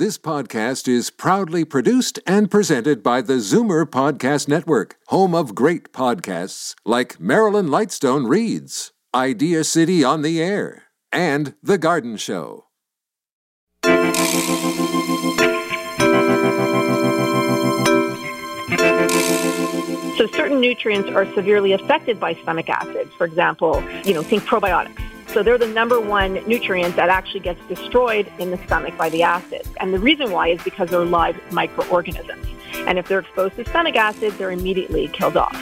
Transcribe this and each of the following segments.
This podcast is proudly produced and presented by the Zoomer Podcast Network, home of great podcasts like Marilyn Lightstone Reads, Idea City on the Air, and The Garden Show. So certain nutrients are severely affected by stomach acid. For example, think probiotics. So they're the number one nutrient that actually gets destroyed in the stomach by the acid. And the reason why is because they're live microorganisms. And if they're exposed to stomach acid, they're immediately killed off.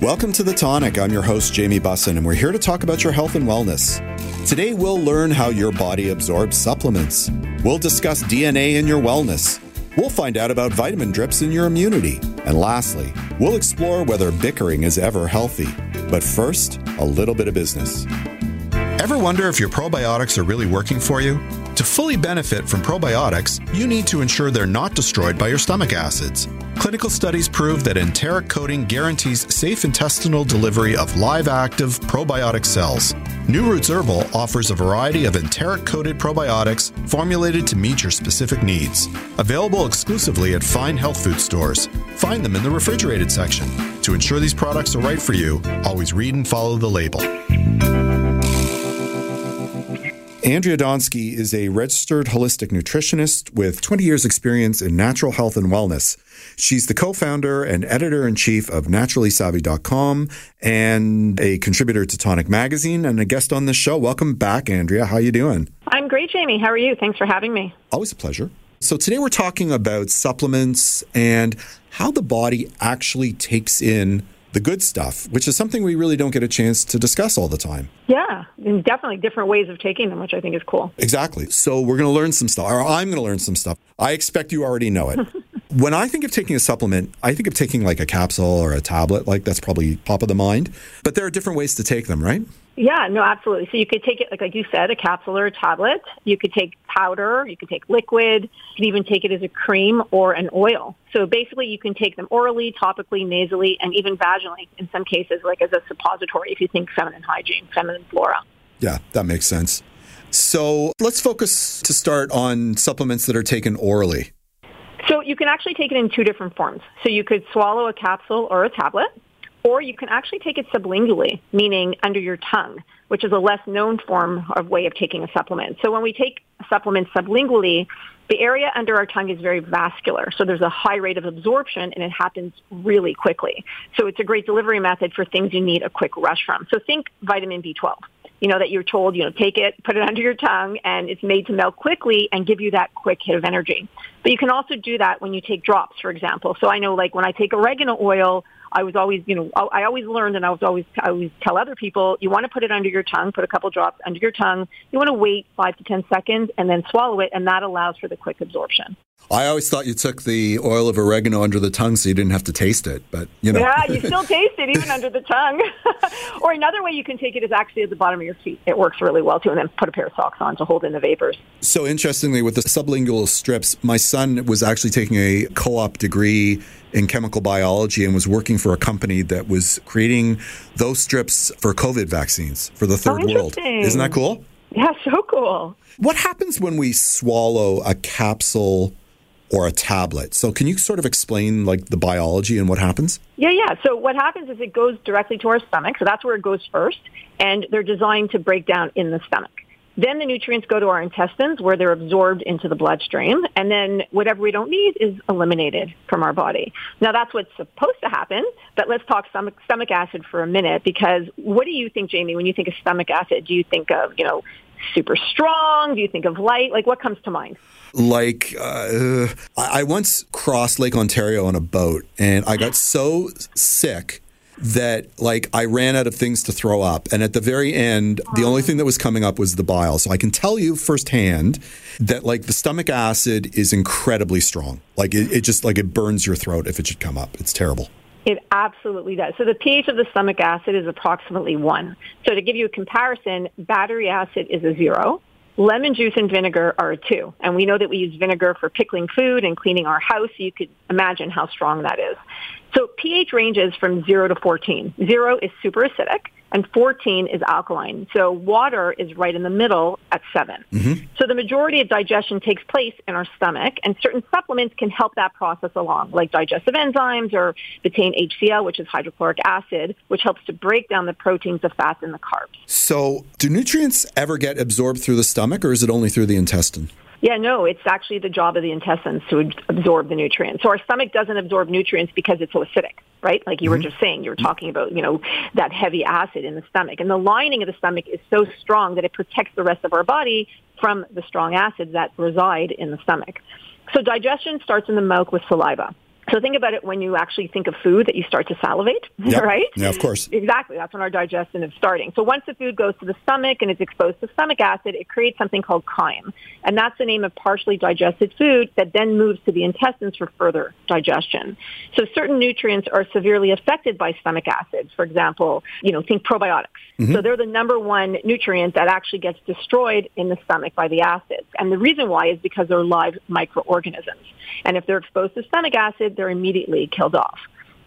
Welcome to The Tonic. I'm your host, Jamie Bussin, and we're here to talk about your health and wellness. Today, we'll learn how your body absorbs supplements. We'll discuss DNA in your wellness. We'll find out about vitamin drips in your immunity. And lastly, we'll explore whether bickering is ever healthy. But first, a little bit of business. Ever wonder if your probiotics are really working for you? To fully benefit from probiotics, you need to ensure they're not destroyed by your stomach acids. Clinical studies prove that enteric coating guarantees safe intestinal delivery of live active probiotic cells. New Roots Herbal offers a variety of enteric-coated probiotics formulated to meet your specific needs. Available exclusively at fine health food stores. Find them in the refrigerated section. To ensure these products are right for you, always read and follow the label. Andrea Donsky is a registered holistic nutritionist with 20 years experience in natural health and wellness. She's the co-founder and editor-in-chief of NaturallySavvy.com and a contributor to Tonic Magazine and a guest on the show. Welcome back, Andrea. How you doing? I'm great, Jamie. How are you? Thanks for having me. Always a pleasure. So today we're talking about supplements and how the body actually takes in the good stuff, which is something we really don't get a chance to discuss all the time. Yeah, and definitely different ways of taking them, which I think is cool. Exactly. So we're going to learn some stuff, or I'm going to learn some stuff. I expect you already know it. When I think of taking a supplement, I think of taking like a capsule or a tablet, like that's probably top of the mind. But there are different ways to take them, right? Yeah, no, absolutely. So you could take it, like you said, a capsule or a tablet. You could take powder, you could take liquid, you could even take it as a cream or an oil. So basically you can take them orally, topically, nasally, and even vaginally in some cases, like as a suppository if you think feminine hygiene, feminine flora. Yeah, that makes sense. So let's focus to start on supplements that are taken orally. So you can actually take it in two different forms. So you could swallow a capsule or a tablet, or you can actually take it sublingually, meaning under your tongue, which is a less known form of way of taking a supplement. So when we take a supplement sublingually, the area under our tongue is very vascular. So there's a high rate of absorption and it happens really quickly. So it's a great delivery method for things you need a quick rush from. So think vitamin B12. You know, that you're told, take it, put it under your tongue, and it's made to melt quickly and give you that quick hit of energy. But you can also do that when you take drops, for example. So I know, like, when I take oregano oil, I was always, I always learned, and I always tell other people, you want to put it under your tongue, put a couple drops under your tongue. You want to wait 5 to 10 seconds and then swallow it, and that allows for the quick absorption. I always thought you took the oil of oregano under the tongue so you didn't have to taste it, but Yeah, you still taste it even under the tongue. Or another way you can take it is actually at the bottom of your feet. It works really well too, and then put a pair of socks on to hold in the vapors. So interestingly, with the sublingual strips, my son was actually taking a co-op degree in chemical biology and was working for a company that was creating those strips for COVID vaccines for the third world. Isn't that cool? Yeah, so cool. What happens when we swallow a capsule or a tablet? So can you sort of explain like the biology and what happens? Yeah. So what happens is it goes directly to our stomach. So that's where it goes first. And they're designed to break down in the stomach. Then the nutrients go to our intestines where they're absorbed into the bloodstream. And then whatever we don't need is eliminated from our body. Now, that's what's supposed to happen. But let's talk stomach acid for a minute, because what do you think, Jamie, when you think of stomach acid? Do you think of, super strong? Do you think of light? Like, what comes to mind? Like, I once crossed Lake Ontario on a boat, and I got so sick that, like, I ran out of things to throw up. And at the very end, the only thing that was coming up was the bile. So I can tell you firsthand that, like, the stomach acid is incredibly strong. Like, it just, like, it burns your throat if it should come up. It's terrible. It absolutely does. So the pH of the stomach acid is approximately 1. So to give you a comparison, battery acid is a 0. Lemon juice and vinegar are a 2. And we know that we use vinegar for pickling food and cleaning our house. So you could imagine how strong that is. So pH ranges from 0 to 14. 0 is super acidic. and 14 is alkaline. So water is right in the middle at 7. Mm-hmm. So the majority of digestion takes place in our stomach, and certain supplements can help that process along, like digestive enzymes or betaine HCl, which is hydrochloric acid, which helps to break down the proteins, the fats, and the carbs. So do nutrients ever get absorbed through the stomach, or is it only through the intestine? Yeah, no, it's actually the job of the intestines to absorb the nutrients. So our stomach doesn't absorb nutrients because it's so acidic, right? Like you were just saying, you were talking about, you know, that heavy acid in the stomach. And the lining of the stomach is so strong that it protects the rest of our body from the strong acids that reside in the stomach. So digestion starts in the mouth with saliva. So think about it when you actually think of food that you start to salivate, right? Yeah, of course. Exactly. That's when our digestion is starting. So once the food goes to the stomach and it's exposed to stomach acid, it creates something called chyme. And that's the name of partially digested food that then moves to the intestines for further digestion. So certain nutrients are severely affected by stomach acids. For example, you know, think probiotics. Mm-hmm. So they're the number one nutrient that actually gets destroyed in the stomach by the acids. And the reason why is because they're live microorganisms. And if they're exposed to stomach acid, they're immediately killed off.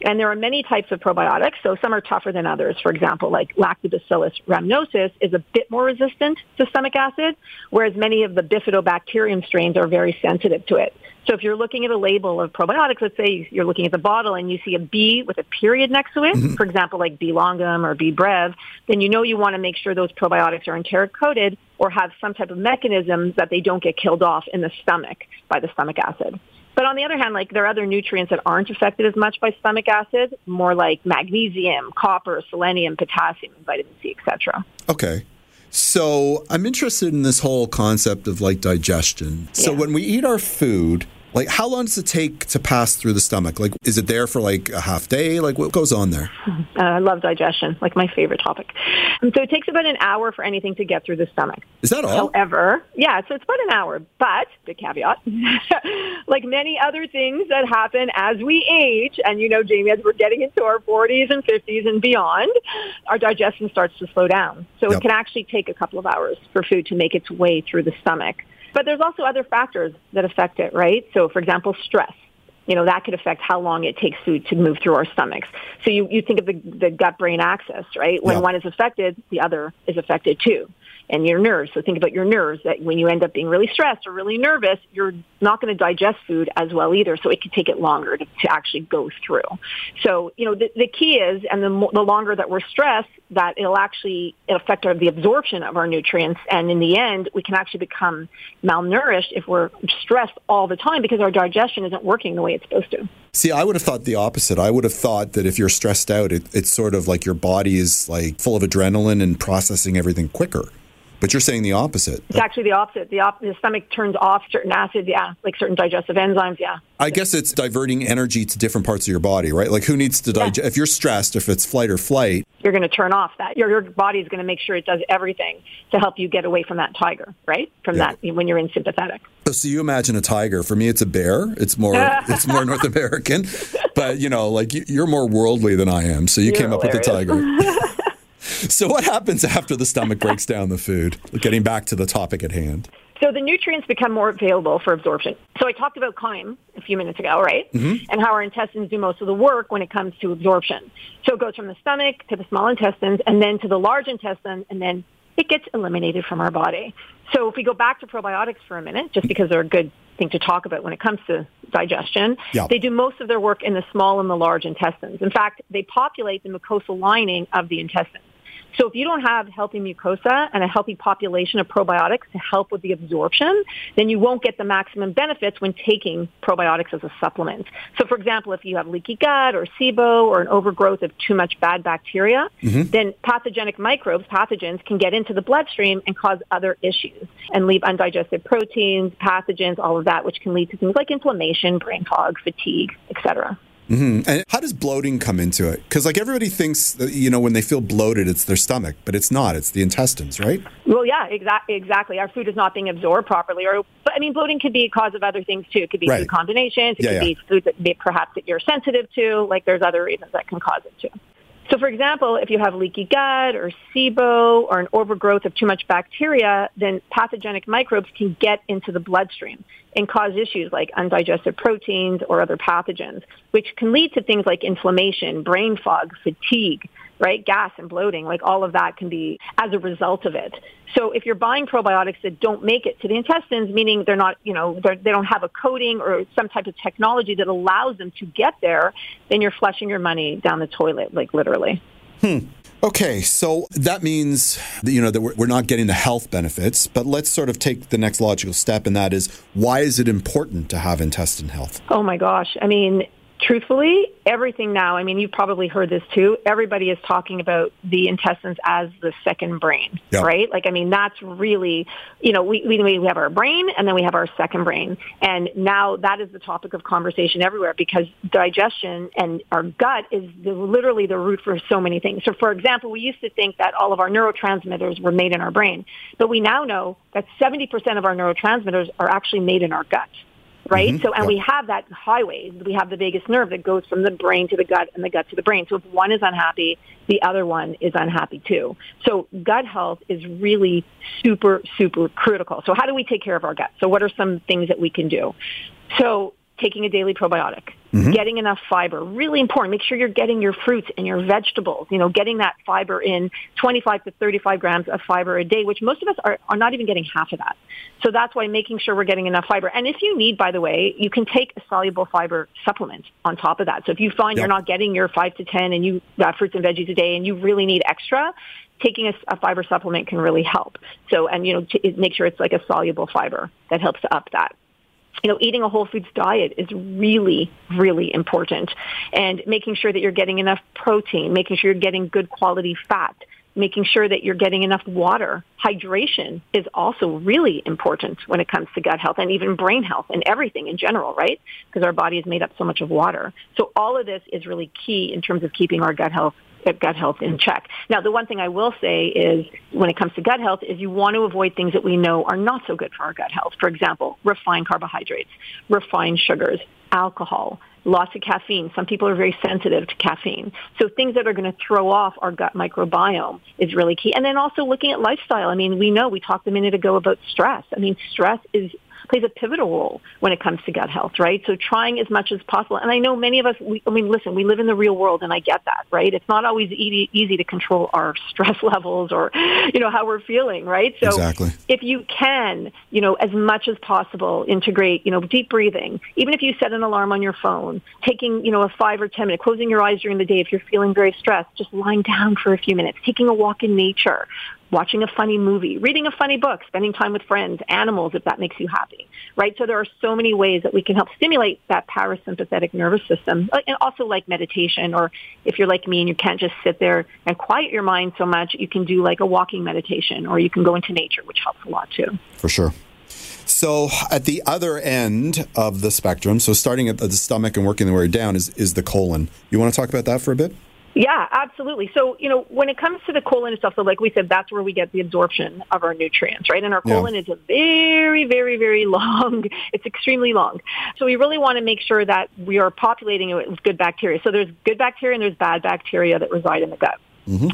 And there are many types of probiotics, so some are tougher than others. For example, like Lactobacillus rhamnosus is a bit more resistant to stomach acid, whereas many of the Bifidobacterium strains are very sensitive to it. So if you're looking at a label of probiotics, let's say you're looking at the bottle and you see a B with a period next to it, for example, like B. longum or B. brev, then you know you want to make sure those probiotics are enteric-coated or have some type of mechanism that they don't get killed off in the stomach by the stomach acid. But on the other hand, like there are other nutrients that aren't affected as much by stomach acid, more like magnesium, copper, selenium, potassium, vitamin C, etc. Okay. So I'm interested in this whole concept of like digestion. So when we eat our food, like how long does it take to pass through the stomach? Like is it there for like a half day? Like what goes on there? I love digestion, like my favorite topic. And so it takes about an hour for anything to get through the stomach. Is that all? However, yeah, so it's about an hour, but big caveat, like many other things that happen as we age, and you know, Jamie, as we're getting into our 40s and 50s and beyond, our digestion starts to slow down. So it can actually take a couple of hours for food to make its way through the stomach. But there's also other factors that affect it, right? So, for example, stress. You know, that could affect how long it takes food to move through our stomachs. So you think of the gut-brain axis, right? When one is affected, the other is affected too. And your nerves. So think about your nerves, that when you end up being really stressed or really nervous, you're not going to digest food as well either. So it could take it longer to actually go through. So, you know, the key is, and the longer that we're stressed, that it'll actually affect the absorption of our nutrients. And in the end, we can actually become malnourished if we're stressed all the time because our digestion isn't working the way it's supposed to. See, I would have thought the opposite. I would have thought that if you're stressed out, it's sort of like your body is like full of adrenaline and processing everything quicker. But you're saying the opposite. It's actually the opposite. The stomach turns off certain acids, like certain digestive enzymes, I guess it's diverting energy to different parts of your body, right? Like who needs to digest? Yeah. If you're stressed, if it's flight or flight. You're going to turn off that. Your body's going to make sure it does everything to help you get away from that tiger, right? From that, when you're in sympathetic. So you imagine a tiger. For me, it's a bear. It's more North American. But, you know, like you're more worldly than I am. So you're came hilarious. Up with the tiger. So what happens after the stomach breaks down the food? Getting back to the topic at hand. So the nutrients become more available for absorption. So I talked about chyme a few minutes ago, right? Mm-hmm. And how our intestines do most of the work when it comes to absorption. So it goes from the stomach to the small intestines and then to the large intestine, and then it gets eliminated from our body. So if we go back to probiotics for a minute, just because they're a good thing to talk about when it comes to digestion, they do most of their work in the small and the large intestines. In fact, they populate the mucosal lining of the intestines. So if you don't have healthy mucosa and a healthy population of probiotics to help with the absorption, then you won't get the maximum benefits when taking probiotics as a supplement. So for example, if you have leaky gut or SIBO or an overgrowth of too much bad bacteria, then pathogenic microbes, pathogens, can get into the bloodstream and cause other issues and leave undigested proteins, pathogens, all of that, which can lead to things like inflammation, brain fog, fatigue, etc. Mm-hmm. And how does bloating come into it? Because like everybody thinks, that, you know, when they feel bloated, it's their stomach, but it's not. It's the intestines, right? Well, yeah, exactly. Our food is not being absorbed properly. But I mean, bloating could be a cause of other things too. It could be food combinations. It could be food that perhaps that you're sensitive to. Like there's other reasons that can cause it too. So, for example, if you have leaky gut or SIBO or an overgrowth of too much bacteria, then pathogenic microbes can get into the bloodstream and cause issues like undigested proteins or other pathogens, which can lead to things like inflammation, brain fog, fatigue, right? Gas and bloating, like all of that can be as a result of it. So if you're buying probiotics that don't make it to the intestines, meaning they're not, you know, they don't have a coating or some type of technology that allows them to get there, then you're flushing your money down the toilet, like literally. Okay, so that means that, you know, that we're not getting the health benefits, but let's sort of take the next logical step, and that is, why is it important to have intestine health? Oh my gosh. I mean, truthfully, everything now, I mean, you've probably heard this too, everybody is talking about the intestines as the second brain, right? Like, I mean, that's really, you know, we have our brain and then we have our second brain. And now that is the topic of conversation everywhere, because digestion and our gut is literally the root for so many things. So, for example, we used to think that all of our neurotransmitters were made in our brain, but we now know that 70% of our neurotransmitters are actually made in our gut. Right? So, and we have that highway. We have the vagus nerve that goes from the brain to the gut and the gut to the brain. So if one is unhappy, the other one is unhappy too. So gut health is really super, super critical. So how do we take care of our gut? So what are some things that we can do? So taking a daily probiotic, getting enough fiber, really important. Make sure you're getting your fruits and your vegetables, you know, getting that fiber in, 25 to 35 grams of fiber a day, which most of us are not even getting half of that. So that's why making sure we're getting enough fiber. And if you need, by the way, you can take a soluble fiber supplement on top of that. So if you find you're not getting your 5 to 10 and you fruits and veggies a day and you really need extra, taking a fiber supplement can really help. So, and, you know, make sure it's like a soluble fiber that helps to up that. You know, eating a whole foods diet is really, really important, and making sure that you're getting enough protein, making sure you're getting good quality fat, making sure that you're getting enough water. Hydration is also really important when it comes to gut health and even brain health and everything in general, right? Because our body is made up so much of water. So all of this is really key in terms of keeping our gut health in check. Now, the one thing I will say is, when it comes to gut health, is you want to avoid things that we know are not so good for our gut health. For example, refined carbohydrates, refined sugars, alcohol, lots of caffeine. Some people are very sensitive to caffeine. So things that are going to throw off our gut microbiome is really key. And then also looking at lifestyle. I mean, we know, we talked a minute ago about stress. I mean, stress plays a pivotal role when it comes to gut health, right? So trying as much as possible. And I know many of us, we live in the real world, and I get that, right? It's not always easy to control our stress levels or, you know, how we're feeling, right? So if you can, you know, as much as possible, integrate, you know, deep breathing, even if you set an alarm on your phone, taking, you know, a 5 or 10 minute, closing your eyes during the day if you're feeling very stressed, just lying down for a few minutes, taking a walk in nature, watching a funny movie, reading a funny book, spending time with friends, animals, if that makes you happy, right? So there are so many ways that we can help stimulate that parasympathetic nervous system, and also like meditation, or if you're like me and you can't just sit there and quiet your mind so much, you can do like a walking meditation, or you can go into nature, which helps a lot too. For sure. So at the other end of the spectrum, so starting at the stomach and working the way down is the colon. You want to talk about that for a bit? Yeah, absolutely. So, you know, when it comes to the colon itself, so like we said, that's where we get the absorption of our nutrients, right? And our colon is a very, very, very long, it's extremely long. So we really want to make sure that we are populating it with good bacteria. So there's good bacteria and there's bad bacteria that reside in the gut.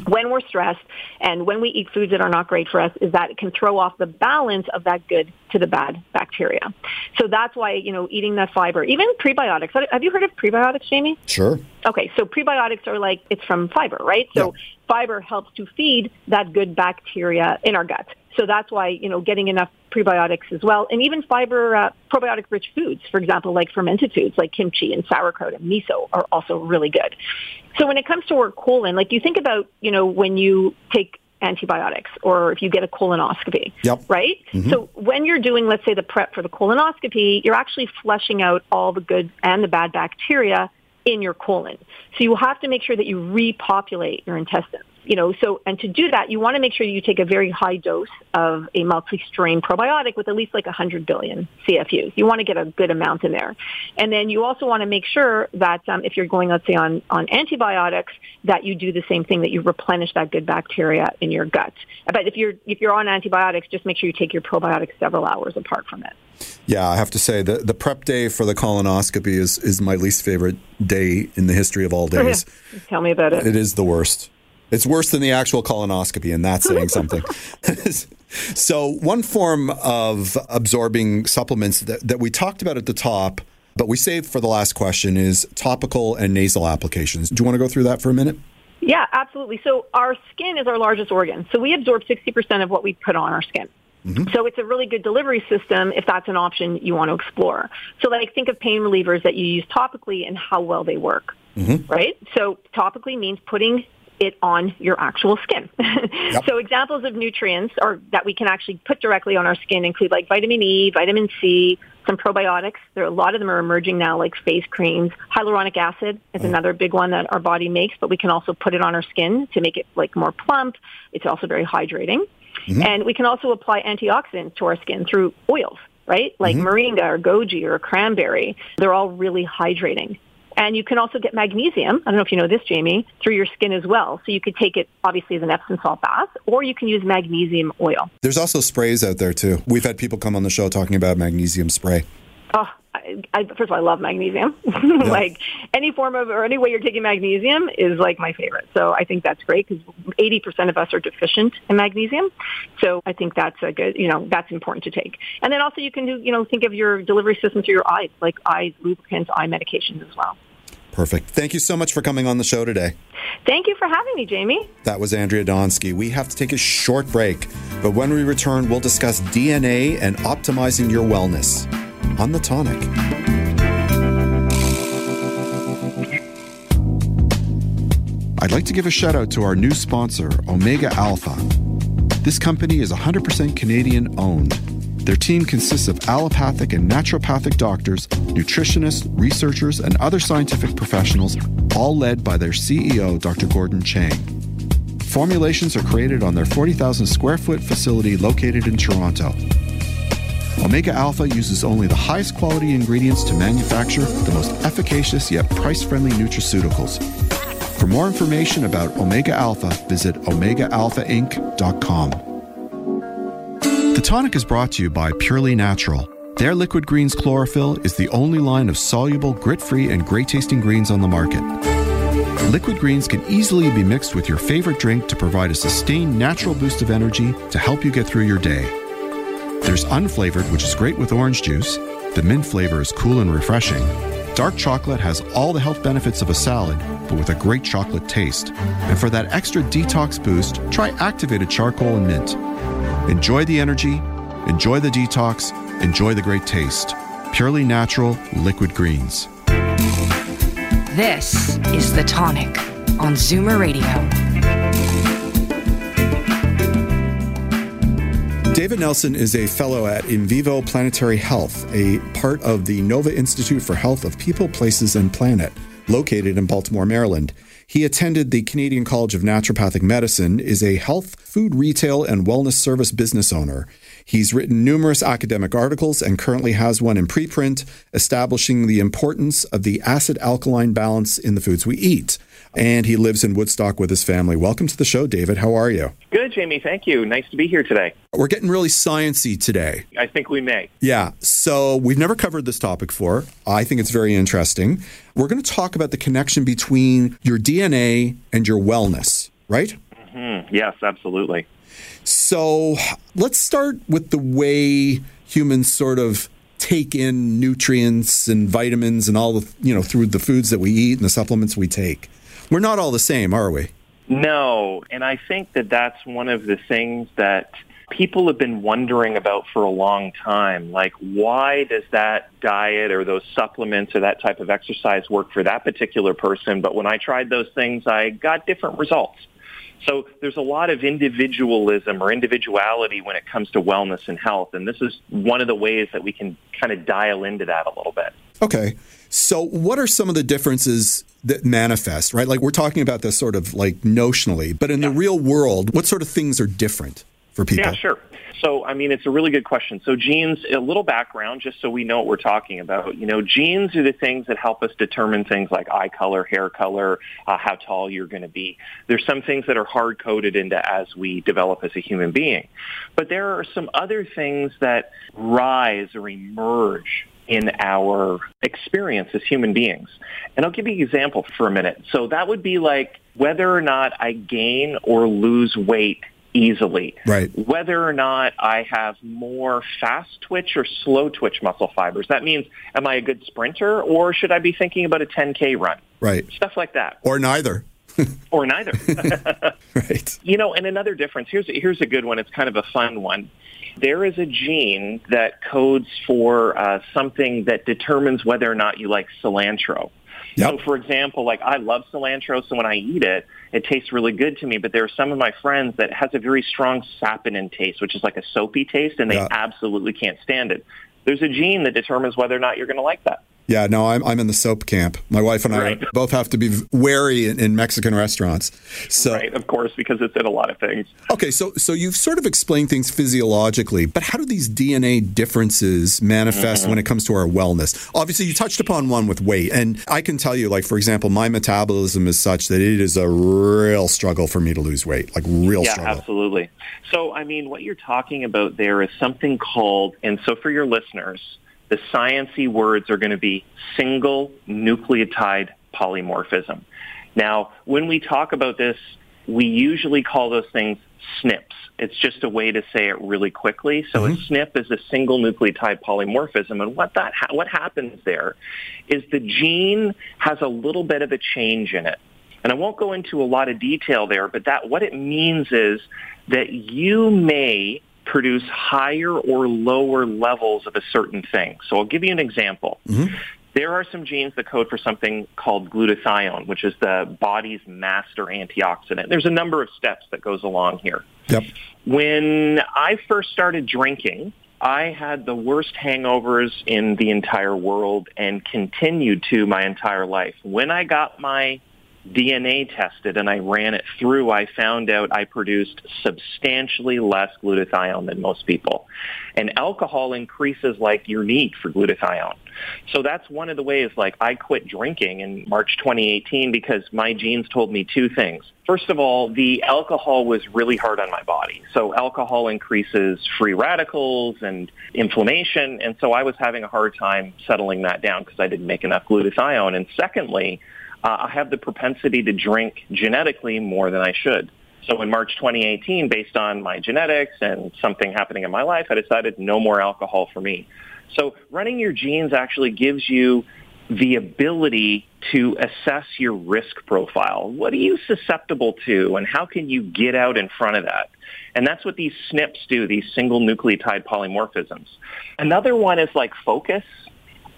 When we're stressed and when we eat foods that are not great for us, is that it can throw off the balance of that good to the bad bacteria. So that's why, you know, eating that fiber, even prebiotics. Have you heard of prebiotics, Jamie? Sure. Okay, so prebiotics are like, it's from fiber, right? So fiber helps to feed that good bacteria in our gut. So that's why, you know, getting enough prebiotics as well, and even fiber, probiotic-rich foods, for example, like fermented foods like kimchi and sauerkraut and miso are also really good. So when it comes to our colon, like you think about, you know, when you take antibiotics or if you get a colonoscopy, right? So when you're doing, let's say, the prep for the colonoscopy, you're actually flushing out all the good and the bad bacteria in your colon. So you have to make sure that you repopulate your intestines. You know, so, and to do that, you want to make sure you take a very high dose of a multi-strain probiotic with at least like 100 billion CFUs. You want to get a good amount in there. And then you also want to make sure that if you're going, let's say, on antibiotics, that you do the same thing, that you replenish that good bacteria in your gut. But if you're on antibiotics, just make sure you take your probiotics several hours apart from it. Yeah, I have to say the prep day for the colonoscopy is my least favorite day in the history of all days. Tell me about it. It is the worst. It's worse than the actual colonoscopy, and that's saying something. So one form of absorbing supplements that we talked about at the top, but we saved for the last question, is topical and nasal applications. Do you want to go through that for a minute? Yeah, absolutely. So our skin is our largest organ. So we absorb 60% of what we put on our skin. Mm-hmm. So it's a really good delivery system if that's an option you want to explore. So like think of pain relievers that you use topically and how well they work, mm-hmm. right? So topically means putting it on your actual skin. Yep. So examples of nutrients or that we can actually put directly on our skin include like vitamin E, vitamin C, some probiotics. There are a lot of them are emerging now, like face creams. Hyaluronic acid is another big one that our body makes, but we can also put it on our skin to make it like more plump. It's also very hydrating. Mm-hmm. And we can also apply antioxidants to our skin through oils, right? Like mm-hmm. moringa or goji or cranberry. They're all really hydrating. And you can also get magnesium, I don't know if you know this, Jamie, through your skin as well. So you could take it, obviously, as an Epsom salt bath, or you can use magnesium oil. There's also sprays out there, too. We've had people come on the show talking about magnesium spray. Oh, first of all, I love magnesium. Yeah. Like any form of or any way you're taking magnesium is like my favorite. So I think that's great because 80% of us are deficient in magnesium. So I think that's a good, that's important to take. And then also you can do, think of your delivery system through your eyes, like eye lubricants, eye medications as well. Perfect. Thank you so much for coming on the show today. Thank you for having me, Jamie. That was Andrea Donsky. We have to take a short break, but when we return, we'll discuss DNA and optimizing your wellness on The Tonic. I'd like to give a shout out to our new sponsor, Omega Alpha. This company is 100% Canadian owned. Their team consists of allopathic and naturopathic doctors, nutritionists, researchers, and other scientific professionals, all led by their CEO, Dr. Gordon Chang. Formulations are created on their 40,000 square foot facility located in Toronto. Omega Alpha uses only the highest quality ingredients to manufacture the most efficacious yet price-friendly nutraceuticals. For more information about Omega Alpha, visit OmegaAlphaInc.com. The Tonic is brought to you by Purely Natural. Their Liquid Greens Chlorophyll is the only line of soluble, grit-free, and great-tasting greens on the market. Liquid greens can easily be mixed with your favorite drink to provide a sustained natural boost of energy to help you get through your day. There's unflavored, which is great with orange juice. The mint flavor is cool and refreshing. Dark chocolate has all the health benefits of a salad, but with a great chocolate taste. And for that extra detox boost, try activated charcoal and mint. Enjoy the energy, enjoy the detox, enjoy the great taste. Purely Natural Liquid Greens. This is The Tonic on Zoomer Radio. David Nelson is a fellow at In Vivo Planetary Health, a part of the Nova Institute for Health of People, Places and Planet, located in Baltimore, Maryland. He attended the Canadian College of Naturopathic Medicine, is a health, food, retail, and wellness service business owner. He's written numerous academic articles and currently has one in preprint, establishing the importance of the acid-alkaline balance in the foods we eat. And he lives in Woodstock with his family. Welcome to the show, David. How are you? Good, Jamie. Thank you. Nice to be here today. We're getting really science-y today. I think we may. Yeah. So we've never covered this topic before. I think it's very interesting. We're going to talk about the connection between your DNA and your wellness, right? Mm-hmm. Yes, absolutely. So let's start with the way humans sort of take in nutrients and vitamins and all the, through the foods that we eat and the supplements we take. We're not all the same, are we? No, and I think that that's one of the things that people have been wondering about for a long time. Like, why does that diet or those supplements or that type of exercise work for that particular person? But when I tried those things, I got different results. So there's a lot of individualism or individuality when it comes to wellness and health, and this is one of the ways that we can kind of dial into that a little bit. Okay. So what are some of the differences that manifest, right? Like we're talking about this sort of like notionally, but in the real world, what sort of things are different for people? Yeah, sure. So, it's a really good question. So genes, a little background, just so we know what we're talking about. Genes are the things that help us determine things like eye color, hair color, how tall you're going to be. There's some things that are hard-coded into as we develop as a human being. But there are some other things that rise or emerge in our experience as human beings. And I'll give you an example for a minute. So that would be like whether or not I gain or lose weight easily, right? Whether or not I have more fast twitch or slow twitch muscle fibers. That means, am I a good sprinter or should I be thinking about a 10K run? Right. Stuff like that. Or neither. or neither. Right. You know, and another difference, here's a good one. It's kind of a fun one. There is a gene that codes for something that determines whether or not you like cilantro. Yep. So, for example, like I love cilantro, so when I eat it, it tastes really good to me. But there are some of my friends that has a very strong saponin taste, which is like a soapy taste, and they absolutely can't stand it. There's a gene that determines whether or not you're going to like that. Yeah, no, I'm in the soap camp. My wife and I both have to be wary in Mexican restaurants. So, right, of course, because it's in a lot of things. Okay, so you've sort of explained things physiologically, but how do these DNA differences manifest when it comes to our wellness? Obviously, you touched upon one with weight, and I can tell you, like, for example, my metabolism is such that it is a real struggle for me to lose weight, like real struggle. Yeah, absolutely. So, I mean, what you're talking about there is something called, and so for your listeners, the sciencey words are going to be single nucleotide polymorphism. Now, when we talk about this, we usually call those things SNPs. It's just a way to say it really quickly. So a SNP is a single nucleotide polymorphism. And what happens there is the gene has a little bit of a change in it. And I won't go into a lot of detail there, but that what it means is that you may produce higher or lower levels of a certain thing. So I'll give you an example. There are some genes that code for something called glutathione, which is the body's master antioxidant. There's a number of steps that goes along here. Yep. When I first started drinking, I had the worst hangovers in the entire world and continued to my entire life. When I got my DNA tested and I ran it through, I found out I produced substantially less glutathione than most people. And alcohol increases like your need for glutathione. So that's one of the ways, like, I quit drinking in March 2018 because my genes told me two things. First of all, the alcohol was really hard on my body. So alcohol increases free radicals and inflammation. And so I was having a hard time settling that down because I didn't make enough glutathione. And secondly, I have the propensity to drink genetically more than I should. So in March 2018, based on my genetics and something happening in my life, I decided no more alcohol for me. So running your genes actually gives you the ability to assess your risk profile. What are you susceptible to, and how can you get out in front of that? And that's what these SNPs do, these single nucleotide polymorphisms. Another one is like focus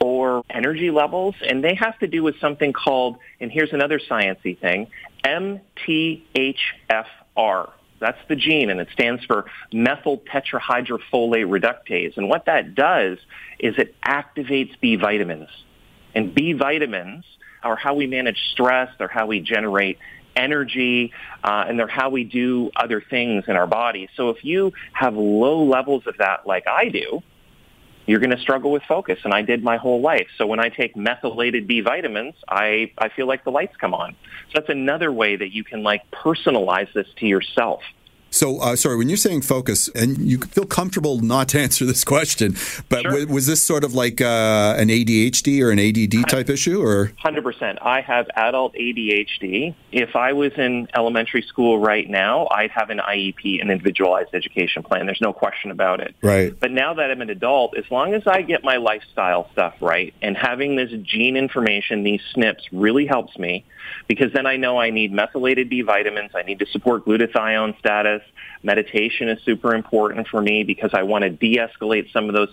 or energy levels, and they have to do with something called, and here's another sciencey thing, MTHFR. That's the gene, and it stands for methyl tetrahydrofolate reductase. And what that does is it activates B vitamins. And B vitamins are how we manage stress, they're how we generate energy, and they're how we do other things in our body. So if you have low levels of that like I do, you're going to struggle with focus, and I did my whole life. So when I take methylated B vitamins, I feel like the lights come on. So that's another way that you can, like, personalize this to yourself. So, sorry, when you're saying focus, and you feel comfortable not to answer this question, but sure. was this sort of like an ADHD or an ADD type issue? Or 100%. I have adult ADHD. If I was in elementary school right now, I'd have an IEP, an individualized education plan. There's no question about it. Right. But now that I'm an adult, as long as I get my lifestyle stuff right, and having this gene information, these SNPs, really helps me, because then I know I need methylated B vitamins, I need to support glutathione status. Meditation is super important for me because I want to de-escalate some of those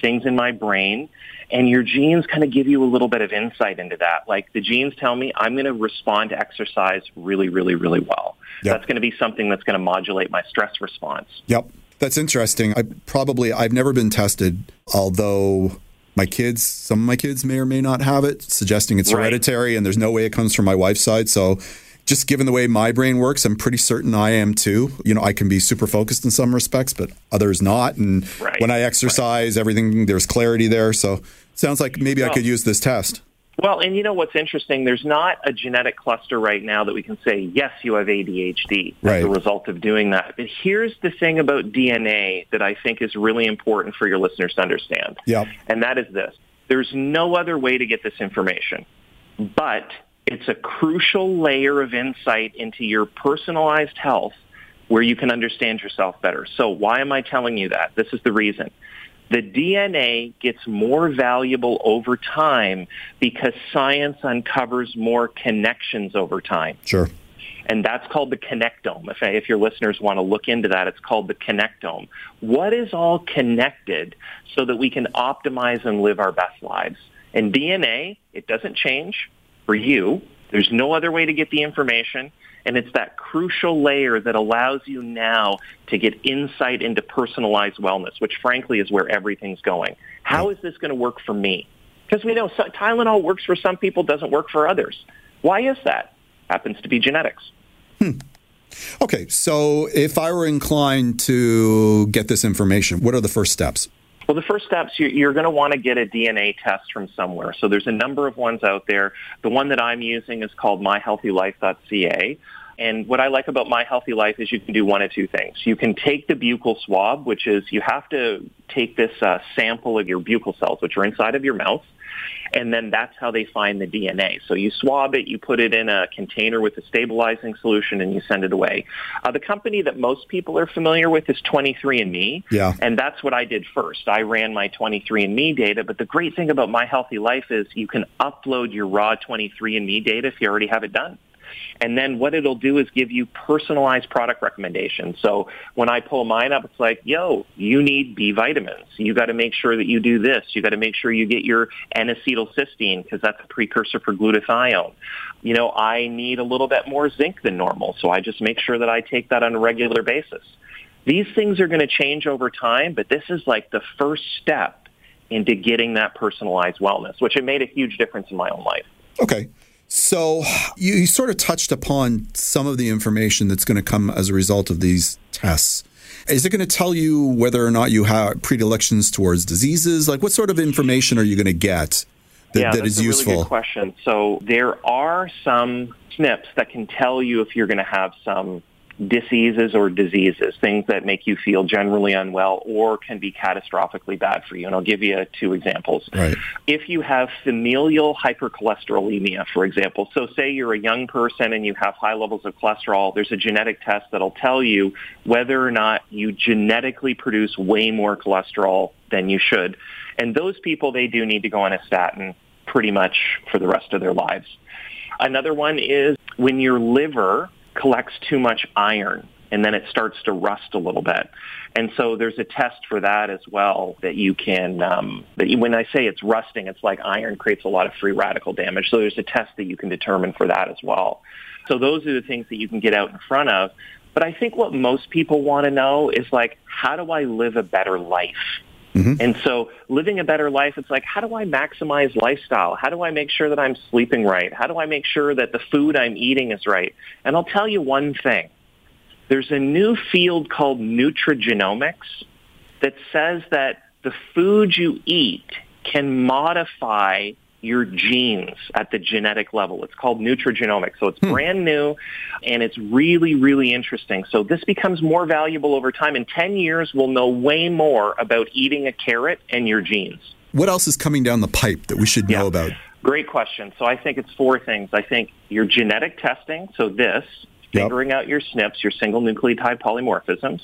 things in my brain. And your genes kind of give you a little bit of insight into that. Like, the genes tell me I'm going to respond to exercise really, really, really well. Yep. That's going to be something that's going to modulate my stress response. Yep. That's interesting. I've never been tested, although some of my kids may or may not have it, suggesting it's hereditary, and there's no way it comes from my wife's side. So just given the way my brain works, I'm pretty certain I am too. You know, I can be super focused in some respects, but others not. And when I exercise, everything, there's clarity there. So sounds like maybe I could use this test. Well, and you know what's interesting? There's not a genetic cluster right now that we can say, yes, you have ADHD as a result of doing that. But here's the thing about DNA that I think is really important for your listeners to understand. Yep. And that is this. There's no other way to get this information, but it's a crucial layer of insight into your personalized health where you can understand yourself better. So why am I telling you that? This is the reason. The DNA gets more valuable over time because science uncovers more connections over time. Sure. And that's called the connectome. If your listeners want to look into that, it's called the connectome. What is all connected so that we can optimize and live our best lives? And DNA, it doesn't change for you. There's no other way to get the information. And it's that crucial layer that allows you now to get insight into personalized wellness, which frankly is where everything's going. How is this going to work for me? Because we know Tylenol works for some people, doesn't work for others. Why is that? Happens to be genetics. Okay, so if I were inclined to get this information, what are the first steps? Well, the first steps, you're going to want to get a DNA test from somewhere. So there's a number of ones out there. The one that I'm using is called MyHealthyLife.ca. And what I like about My Healthy Life is you can do one of two things. You can take the buccal swab, which is you have to take this sample of your buccal cells, which are inside of your mouth, and then that's how they find the DNA. So you swab it, you put it in a container with a stabilizing solution, and you send it away. The company that most people are familiar with is 23andMe, and that's what I did first. I ran my 23andMe data, but the great thing about My Healthy Life is you can upload your raw 23andMe data if you already have it done. And then what it'll do is give you personalized product recommendations. So when I pull mine up, it's like, yo, you need B vitamins. You got to make sure that you do this. You got to make sure you get your N-acetylcysteine because that's a precursor for glutathione. You know, I need a little bit more zinc than normal, so I just make sure that I take that on a regular basis. These things are going to change over time, but this is like the first step into getting that personalized wellness, which it made a huge difference in my own life. Okay. So you sort of touched upon some of the information that's going to come as a result of these tests. Is it going to tell you whether or not you have predilections towards diseases? Like what sort of information are you going to get that is useful? Yeah, that's a really good question. So there are some SNPs that can tell you if you're going to have some diseases or diseases, things that make you feel generally unwell or can be catastrophically bad for you. And I'll give you two examples. Right. If you have familial hypercholesterolemia, for example, so say you're a young person and you have high levels of cholesterol, there's a genetic test that'll tell you whether or not you genetically produce way more cholesterol than you should. And those people, they do need to go on a statin pretty much for the rest of their lives. Another one is when your liver collects too much iron, and then it starts to rust a little bit. And so there's a test for that as well that you can, when I say it's rusting, it's like iron creates a lot of free radical damage. So there's a test that you can determine for that as well. So those are the things that you can get out in front of. But I think what most people want to know is like, how do I live a better life? And so living a better life, it's like, how do I maximize lifestyle? How do I make sure that I'm sleeping right? How do I make sure that the food I'm eating is right? And I'll tell you one thing. There's a new field called nutrigenomics that says that the food you eat can modify your genes at the genetic level. It's called nutrigenomics. So it's brand new, and it's really, really interesting. So this becomes more valuable over time. In 10 years, we'll know way more about eating a carrot and your genes. What else is coming down the pipe that we should know about? Great question. So I think it's four things. I think your genetic testing, so this, figuring out your SNPs, your single nucleotide polymorphisms.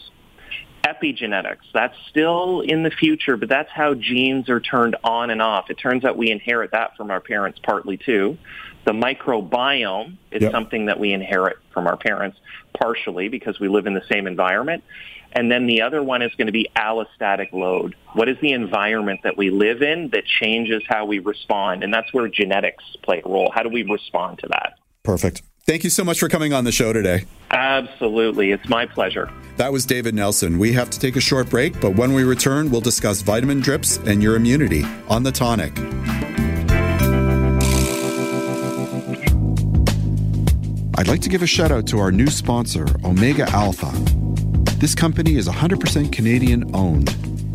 Epigenetics, that's still in the future, but that's how genes are turned on and off. It turns out we inherit that from our parents partly too. The microbiome is something that we inherit from our parents partially because we live in the same environment. And then the other one is going to be allostatic load. What is the environment that we live in that changes how we respond? And that's where genetics play a role. How do we respond to that? Perfect. Thank you so much for coming on the show today. Absolutely. It's my pleasure. That was David Nelson. We have to take a short break, but when we return, we'll discuss vitamin drips and your immunity on The Tonic. I'd like to give a shout out to our new sponsor, Omega Alpha. This company is 100% Canadian owned.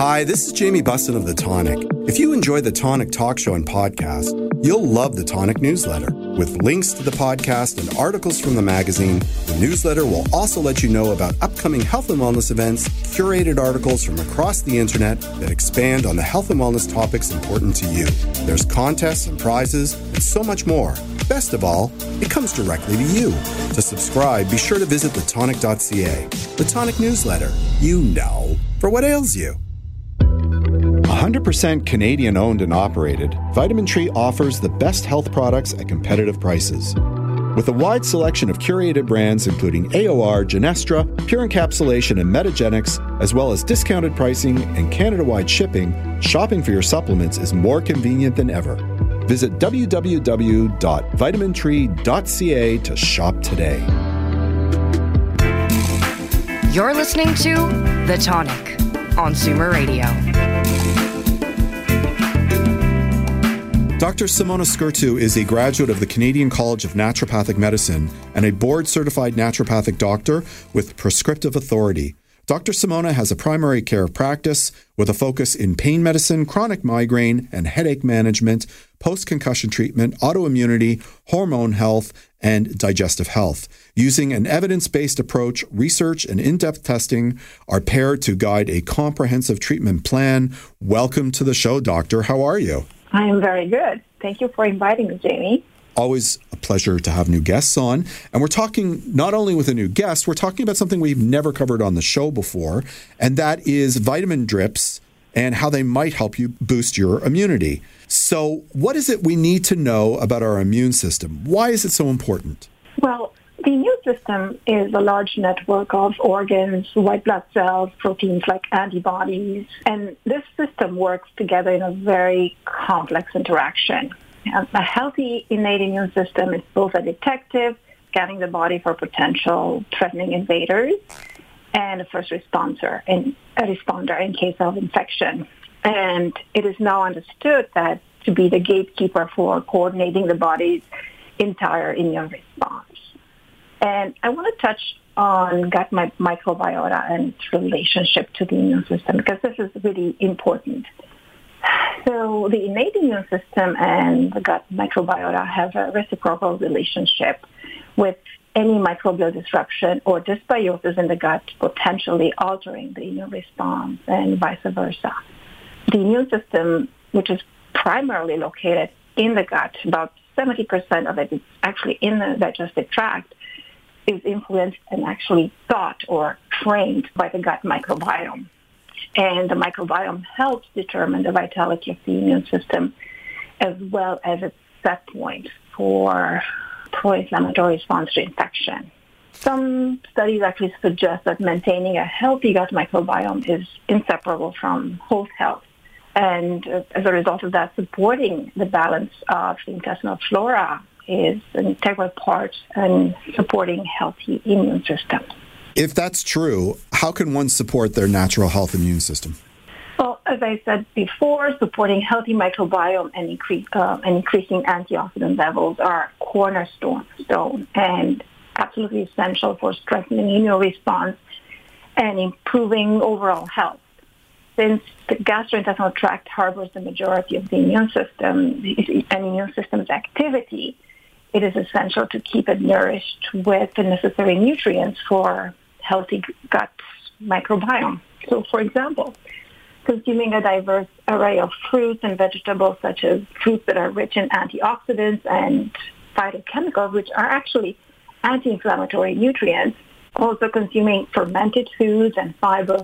Hi, this is Jamie Bussin of The Tonic. If you enjoy The Tonic talk show and podcast, you'll love The Tonic newsletter. With links to the podcast and articles from the magazine, the newsletter will also let you know about upcoming health and wellness events, curated articles from across the internet that expand on the health and wellness topics important to you. There's contests and prizes and so much more. Best of all, it comes directly to you. To subscribe, be sure to visit thetonic.ca. The Tonic newsletter, you know, for what ails you. 100% Canadian owned and operated, Vitamin Tree offers the best health products at competitive prices. With a wide selection of curated brands including AOR, Genestra, Pure Encapsulation, and Metagenics, as well as discounted pricing and Canada-wide shipping, shopping for your supplements is more convenient than ever. Visit www.vitamintree.ca to shop today. You're listening to The Tonic on Zoomer Radio. Dr. Simona Skirtu is a graduate of the Canadian College of Naturopathic Medicine and a board-certified naturopathic doctor with prescriptive authority. Dr. Simona has a primary care practice with a focus in pain medicine, chronic migraine and headache management, post-concussion treatment, autoimmunity, hormone health, and digestive health. Using an evidence-based approach, research and in-depth testing are paired to guide a comprehensive treatment plan. Welcome to the show, Doctor. How are you? I am very good. Thank you for inviting me, Jamie. Always a pleasure to have new guests on. And we're talking not only with a new guest, we're talking about something we've never covered on the show before, and that is vitamin drips and how they might help you boost your immunity. So what is it we need to know about our immune system? Why is it so important? Well, the immune system is a large network of organs, white blood cells, proteins like antibodies, and this system works together in a very complex interaction. A healthy innate immune system is both a detective, scanning the body for potential threatening invaders, and a first responder in case of infection. And it is now understood that to be the gatekeeper for coordinating the body's entire immune response. And I want to touch on gut microbiota and its relationship to the immune system, because this is really important. So the innate immune system and the gut microbiota have a reciprocal relationship, with any microbial disruption or dysbiosis in the gut potentially altering the immune response and vice versa. The immune system, which is primarily located in the gut, about 70% of it is actually in the digestive tract, is influenced and actually taught or trained by the gut microbiome. And the microbiome helps determine the vitality of the immune system, as well as its set point for pro-inflammatory response to infection. Some studies actually suggest that maintaining a healthy gut microbiome is inseparable from whole health. And as a result of that, supporting the balance of the intestinal flora is an integral part in supporting healthy immune system. If that's true, how can one support their natural health immune system? Well, as I said before, supporting healthy microbiome and increasing antioxidant levels are cornerstone and absolutely essential for strengthening immune response and improving overall health. Since the gastrointestinal tract harbors the majority of the immune system and immune system's activity, it is essential to keep it nourished with the necessary nutrients for healthy gut microbiome. So, for example, consuming a diverse array of fruits and vegetables, such as fruits that are rich in antioxidants and phytochemicals, which are actually anti-inflammatory nutrients, also consuming fermented foods and fiber,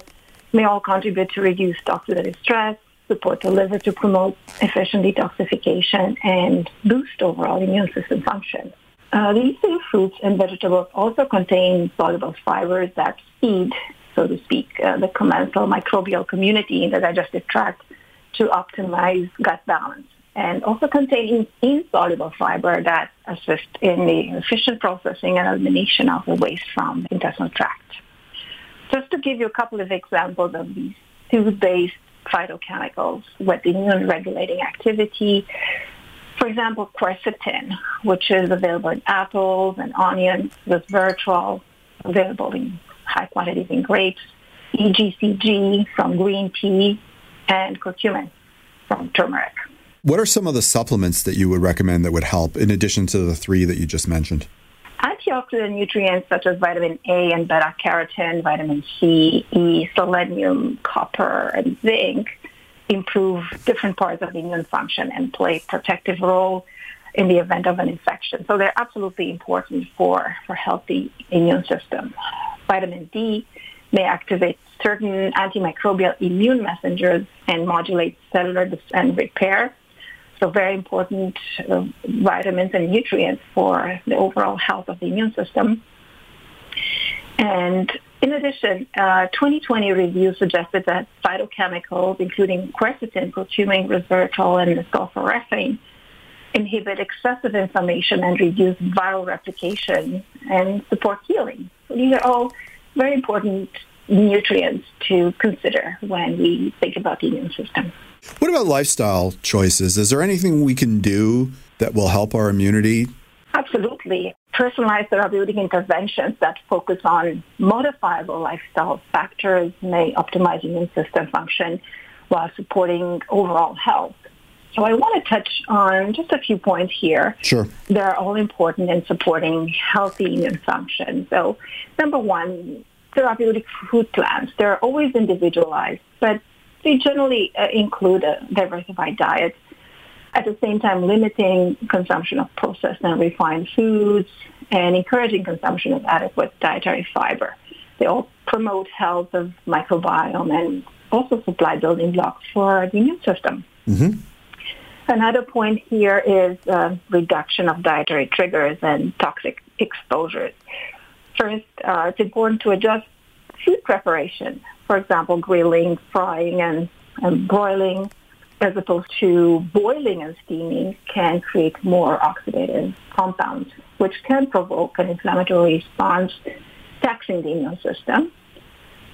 may all contribute to reduced oxidative stress, support the liver to promote efficient detoxification, and boost overall immune system function. These same fruits and vegetables also contain soluble fibers that feed, so to speak, the commensal microbial community in the digestive tract to optimize gut balance, and also contain insoluble fiber that assist in the efficient processing and elimination of the waste from the intestinal tract. Just to give you a couple of examples of these food-based phytochemicals with immune-regulating activity. For example, quercetin, which is available in apples and onions, resveratrol, available in high quantities in grapes, EGCG from green tea, and curcumin from turmeric. What are some of the supplements that you would recommend that would help, in addition to the three that you just mentioned? Antioxidant nutrients such as vitamin A and beta-carotene, vitamin C, E, selenium, copper, and zinc improve different parts of the immune function and play a protective role in the event of an infection. So they're absolutely important for healthy immune system. Vitamin D may activate certain antimicrobial immune messengers and modulate cellular and repair. So very important vitamins and nutrients for the overall health of the immune system. And in addition, 2020 review suggested that phytochemicals, including quercetin, curcumin, resveratrol, and sulforaphane, inhibit excessive inflammation and reduce viral replication and support healing. So these are all very important nutrients to consider when we think about the immune system. What about lifestyle choices? Is there anything we can do that will help our immunity? Absolutely. Personalized therapeutic interventions that focus on modifiable lifestyle factors may optimize immune system function while supporting overall health. So I want to touch on just a few points here. Sure. They're all important in supporting healthy immune function. So number one, therapeutic food plans. They're always individualized, but they generally include a diversified diet. At the same time, limiting consumption of processed and refined foods and encouraging consumption of adequate dietary fiber. They all promote health of microbiome and also supply building blocks for the immune system. Mm-hmm. Another point here is reduction of dietary triggers and toxic exposures. First, it's important to adjust food preparation, for example, grilling, frying, and broiling, as opposed to boiling and steaming, can create more oxidative compounds, which can provoke an inflammatory response, taxing the immune system.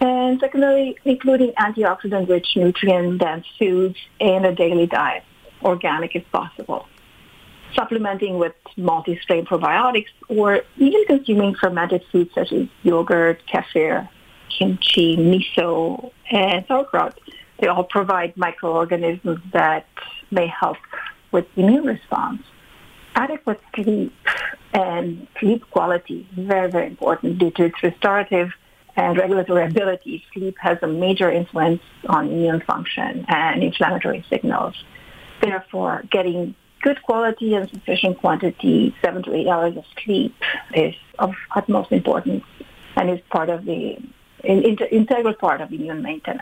And secondly, including antioxidant-rich, nutrient-dense foods in a daily diet, organic if possible, supplementing with multi-strain probiotics, or even consuming fermented foods such as yogurt, kefir, kimchi, miso, and sauerkraut. They all provide microorganisms that may help with immune response. Adequate sleep and sleep quality, very, very important due to its restorative and regulatory ability. Sleep has a major influence on immune function and inflammatory signals. Therefore, getting good quality and sufficient quantity, 7 to 8 hours of sleep, is of utmost importance and is part of the integral part of immune maintenance.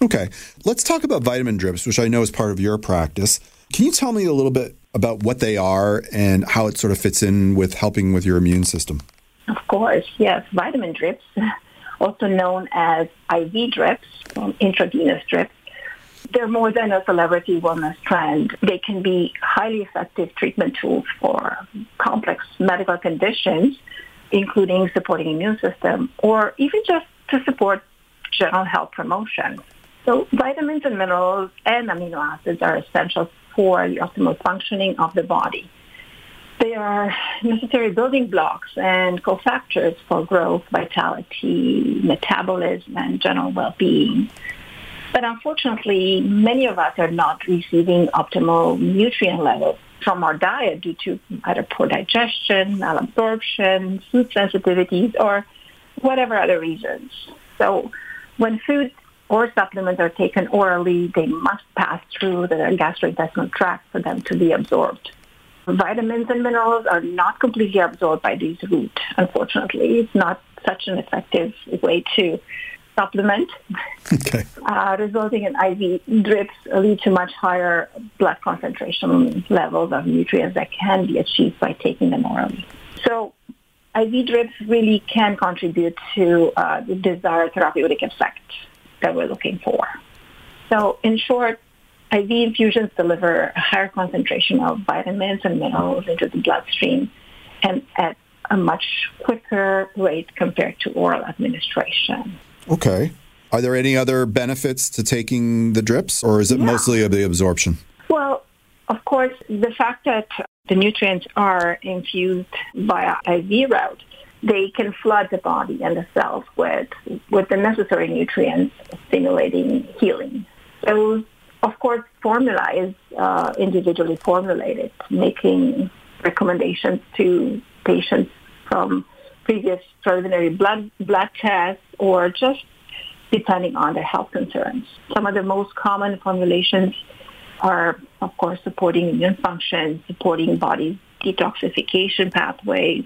Okay. Let's talk about vitamin drips, which I know is part of your practice. Can you tell me a little bit about what they are and how it sort of fits in with helping with your immune system? Of course, yes. Vitamin drips, also known as IV drips, intravenous drips, they're more than a celebrity wellness trend. They can be highly effective treatment tools for complex medical conditions, including supporting immune system, or even just to support general health promotion. So vitamins and minerals and amino acids are essential for the optimal functioning of the body. They are necessary building blocks and cofactors for growth, vitality, metabolism, and general well-being. But unfortunately, many of us are not receiving optimal nutrient levels from our diet due to either poor digestion, malabsorption, food sensitivities, or whatever other reasons. So when foods or supplements are taken orally, they must pass through the gastrointestinal tract for them to be absorbed. Vitamins and minerals are not completely absorbed by these routes, unfortunately. It's not such an effective way to supplement. Okay. Resulting in IV drips lead to much higher blood concentration levels of nutrients that can be achieved by taking them orally. So IV drips really can contribute to the desired therapeutic effect that we're looking for. So in short, IV infusions deliver a higher concentration of vitamins and minerals into the bloodstream and at a much quicker rate compared to oral administration. Okay. Are there any other benefits to taking the drips, or is it mostly of the absorption? Well, of course, the fact that the nutrients are infused via IV route they can flood the body and the cells with the necessary nutrients, stimulating healing. So, of course, formula is individually formulated, making recommendations to patients from previous preliminary blood tests or just depending on their health concerns. Some of the most common formulations are, of course, supporting immune function, supporting body detoxification pathways,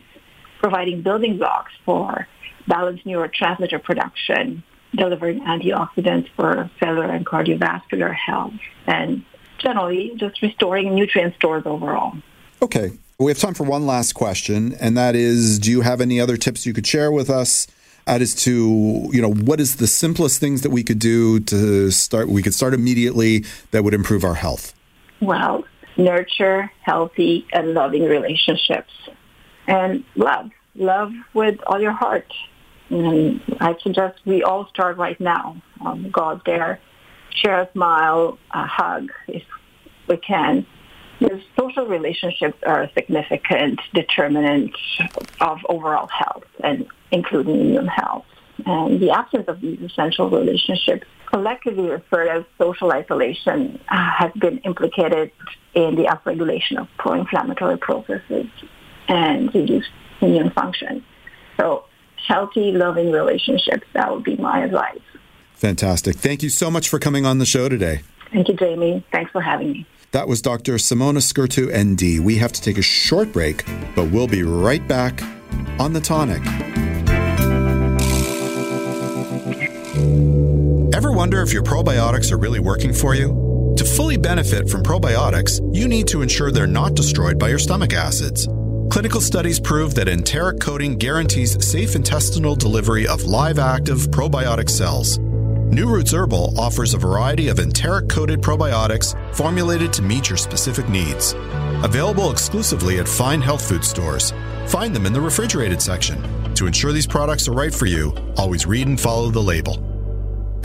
providing building blocks for balanced neurotransmitter production, delivering antioxidants for cellular and cardiovascular health, and generally just restoring nutrient stores overall. Okay. We have time for one last question, and that is, do you have any other tips you could share with us as to, you know, what is the simplest things that we could do to start, we could start immediately that would improve our health? Well, nurture healthy and loving relationships and love with all your heart. And I suggest we all start right now. Go out there, share a smile, a hug if we can. The social relationships are a significant determinant of overall health, and including immune health. And the absence of these essential relationships, collectively referred as social isolation, has been implicated in the upregulation of pro-inflammatory processes and reduced immune function. So healthy, loving relationships, that would be my advice. Fantastic. Thank you so much for coming on the show today. Thank you, Jamie. Thanks for having me. That was Dr. Simona Skirtu, ND. We have to take a short break, but we'll be right back on The Tonic. Ever wonder if your probiotics are really working for you? To fully benefit from probiotics, you need to ensure they're not destroyed by your stomach acids. Clinical studies prove that enteric coating guarantees safe intestinal delivery of live active probiotic cells. New Roots Herbal offers a variety of enteric-coated probiotics formulated to meet your specific needs. Available exclusively at fine health food stores. Find them in the refrigerated section. To ensure these products are right for you, always read and follow the label.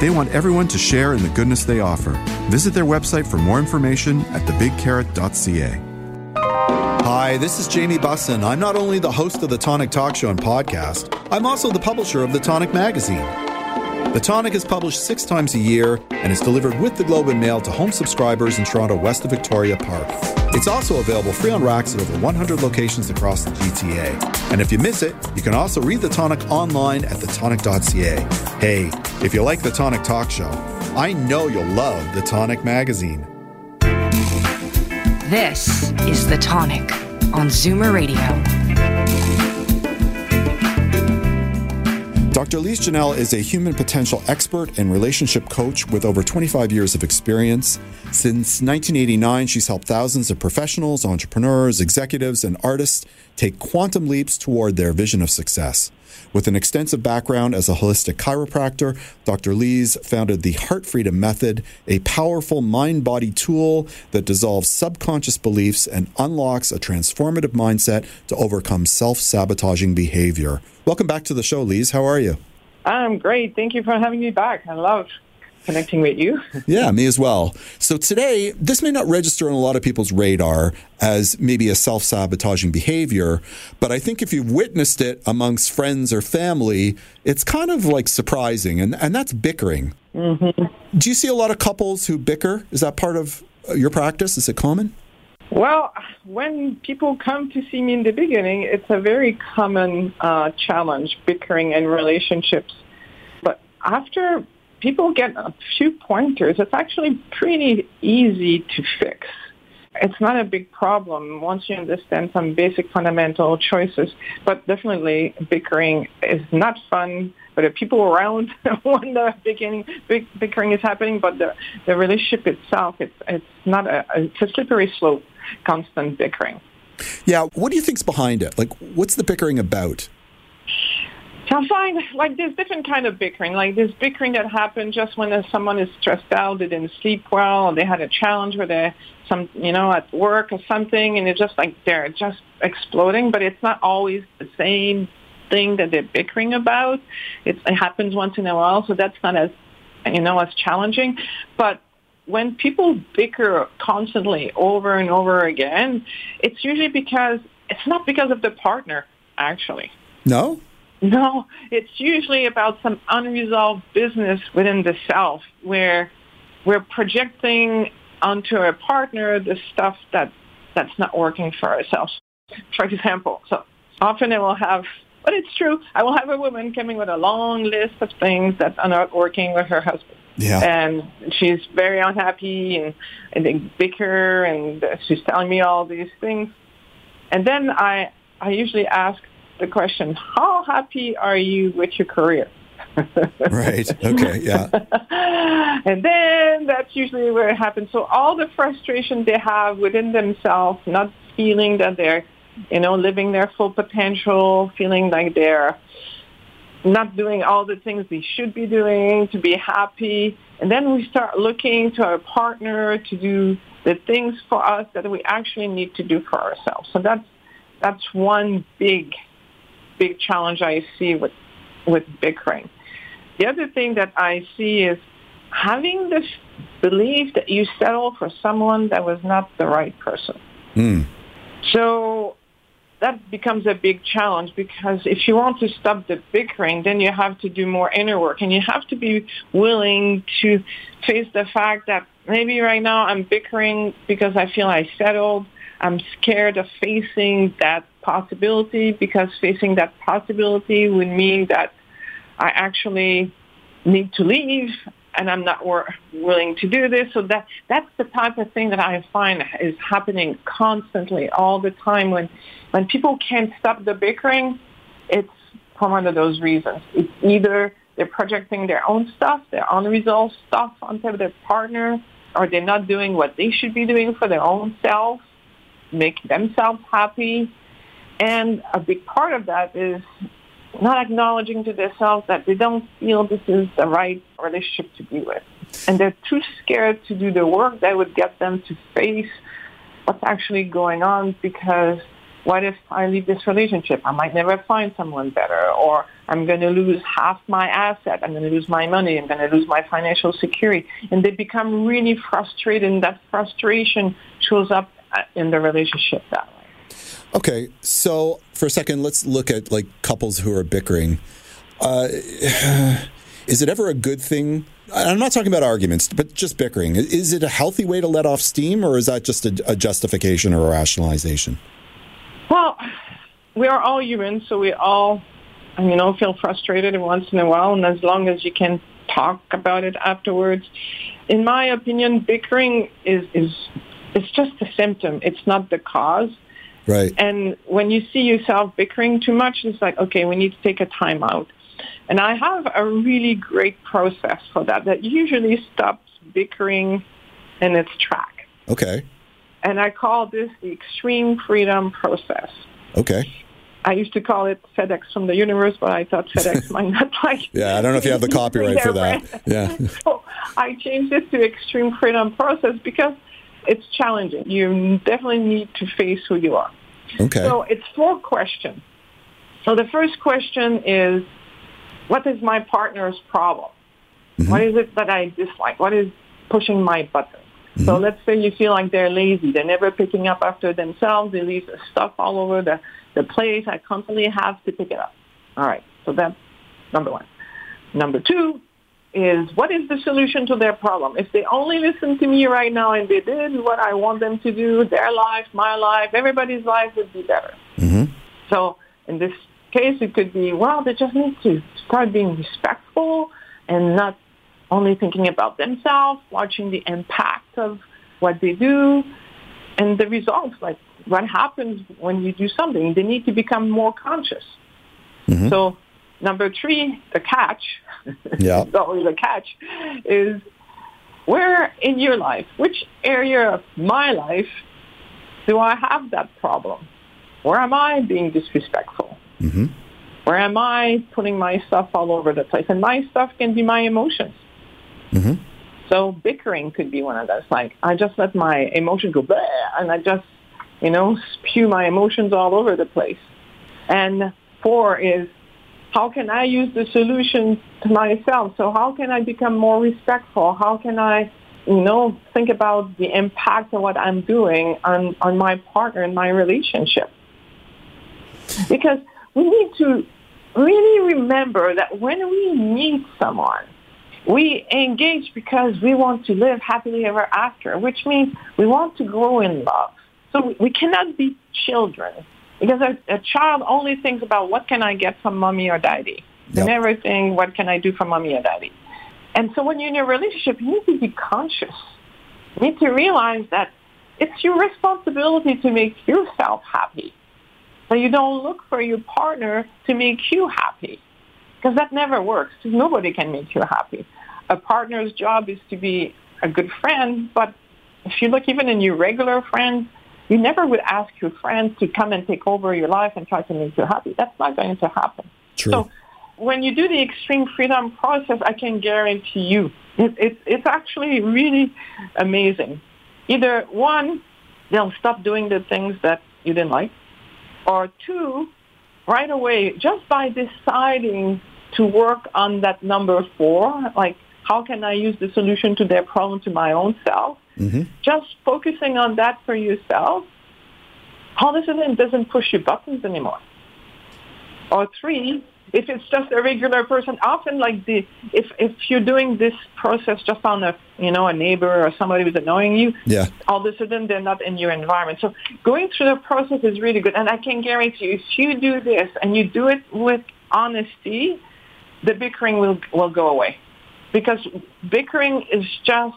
They want everyone to share in the goodness they offer. Visit their website for more information at thebigcarrot.ca. Hi, this is Jamie Bussin. I'm not only the host of the Tonic Talk Show and podcast, I'm also the publisher of the Tonic Magazine. The Tonic is published 6 times a year and is delivered with the Globe and Mail to home subscribers in Toronto, west of Victoria Park. It's also available free on racks at over 100 locations across the GTA. And if you miss it, you can also read The Tonic online at thetonic.ca. Hey, if you like The Tonic Talk Show, I know you'll love The Tonic Magazine. This is The Tonic on Zoomer Radio. Dr. Lise Janelle is a human potential expert and relationship coach with over 25 years of experience. Since 1989, she's helped thousands of professionals, entrepreneurs, executives, and artists take quantum leaps toward their vision of success. With an extensive background as a holistic chiropractor, Dr. Lise founded the Heart Freedom Method, a powerful mind-body tool that dissolves subconscious beliefs and unlocks a transformative mindset to overcome self-sabotaging behavior. Welcome back to the show, Lise. How are you? I'm great. Thank you for having me back. I love connecting with you. Yeah, me as well. So today, this may not register on a lot of people's radar as maybe a self-sabotaging behavior, but I think if you've witnessed it amongst friends or family, it's kind of like surprising, and that's bickering. Mm-hmm. Do you see a lot of couples who bicker? Is that part of your practice? Is it common? Well, when people come to see me in the beginning, it's a very common challenge, bickering in relationships. But after people get a few pointers, it's actually pretty easy to fix. It's not a big problem once you understand some basic fundamental choices. But definitely bickering is not fun. But the people around when the beginning bickering is happening, but the relationship itself, it's not it's a slippery slope, constant bickering. Yeah. What do you think's behind it? Like, what's the bickering about? So I find, like, there's different kind of bickering. Like, there's bickering that happens just when someone is stressed out, they didn't sleep well, or they had a challenge with at work or something, and it's just like they're just exploding. But it's not always the same thing that they're bickering about. It happens once in a while, so that's not as challenging. But when people bicker constantly over and over again, it's usually because it's not because of the partner, actually. No? No, it's usually about some unresolved business within the self where we're projecting onto our partner the stuff that's not working for ourselves. For example, so often but it's true, I will have a woman coming with a long list of things that are not working with her husband. Yeah. And she's very unhappy and they bicker and she's telling me all these things. And then I usually ask the question, how happy are you with your career? Right. Okay. Yeah. And then that's usually where it happens. So all the frustration they have within themselves, not feeling that they're, living their full potential, feeling like they're not doing all the things they should be doing to be happy. And then we start looking to our partner to do the things for us that we actually need to do for ourselves. So that's one big challenge I see with bickering. The other thing that I see is having this belief that you settle for someone that was not the right person. Mm. So that becomes a big challenge because if you want to stop the bickering, then you have to do more inner work and you have to be willing to face the fact that maybe right now I'm bickering because I feel I settled. I'm scared of facing that possibility because facing that possibility would mean that I actually need to leave and I'm not willing to do this. So that's the type of thing that I find is happening constantly all the time. When people can't stop the bickering, it's for one of those reasons. It's either they're projecting their own stuff, their unresolved stuff onto their partner, or they're not doing what they should be doing for their own self, make themselves happy. And a big part of that is not acknowledging to themselves that they don't feel this is the right relationship to be with. And they're too scared to do the work that would get them to face what's actually going on because what if I leave this relationship? I might never find someone better, or I'm going to lose half my asset. I'm going to lose my money. I'm going to lose my financial security. And they become really frustrated, and that frustration shows up in the relationship that way. Okay, so for a second, let's look at like couples who are bickering. Is it ever a good thing? I'm not talking about arguments, but just bickering. Is it a healthy way to let off steam, or is that just a justification or a rationalization? Well, we are all human, so we all, feel frustrated once in a while, and as long as you can talk about it afterwards. In my opinion, bickering is just a symptom. It's not the cause. Right. And when you see yourself bickering too much, it's like, okay, we need to take a time out. And I have a really great process for that usually stops bickering in its track. Okay. And I call this the extreme freedom process. Okay. I used to call it FedEx from the universe, but I thought FedEx might not like it. Yeah, I don't know if you have the copyright for that. Yeah. So I changed it to extreme freedom process because it's challenging. You definitely need to face who you are. Okay. So it's 4 questions. So the first question is, what is my partner's problem? Mm-hmm. What is it that I dislike? What is pushing my button? Mm-hmm. So let's say you feel like they're lazy. They're never picking up after themselves. They leave stuff all over the place. I constantly have to pick it up. All right. So that's number 1. Number 2. Is what is the solution to their problem? If they only listen to me right now and they did what I want them to do, their life, my life, everybody's life would be better. Mm-hmm. So in this case, it could be, well, they just need to start being respectful and not only thinking about themselves, watching the impact of what they do and the results, like what happens when you do something. They need to become more conscious. Mm-hmm. So number 3, the catch, yeah. It's always a catch, is where in your life, which area of my life do I have that problem? Where am I being disrespectful? Mm-hmm. Where am I putting my stuff all over the place? And my stuff can be my emotions. Mm-hmm. So bickering could be one of those. Like, I just let my emotion go, bleh, and I just, spew my emotions all over the place. And 4 is, how can I use the solution to myself? So how can I become more respectful? How can I, think about the impact of what I'm doing on my partner and my relationship? Because we need to really remember that when we meet someone, we engage because we want to live happily ever after, which means we want to grow in love. So we cannot be children, because a child only thinks about what can I get from mommy or daddy, yep. and everything, what can I do for mommy or daddy. And so when you're in a relationship, you need to be conscious. You need to realize that it's your responsibility to make yourself happy. So you don't look for your partner to make you happy, because that never works. Nobody can make you happy. A partner's job is to be a good friend, but if you look even in your regular friends, you never would ask your friends to come and take over your life and try to make you happy. That's not going to happen. True. So when you do the extreme freedom process, I can guarantee you, it's actually really amazing. Either 1, they'll stop doing the things that you didn't like, or 2, right away, just by deciding to work on that number 4, like how can I use the solution to their problem to my own self, mm-hmm. just focusing on that for yourself, all of a sudden it doesn't push your buttons anymore. Or 3, if it's just a regular person, often like if you're doing this process just on a neighbor or somebody who's annoying you, yeah. all of a sudden they're not in your environment. So going through the process is really good. And I can guarantee you, if you do this and you do it with honesty, the bickering will go away. Because bickering is just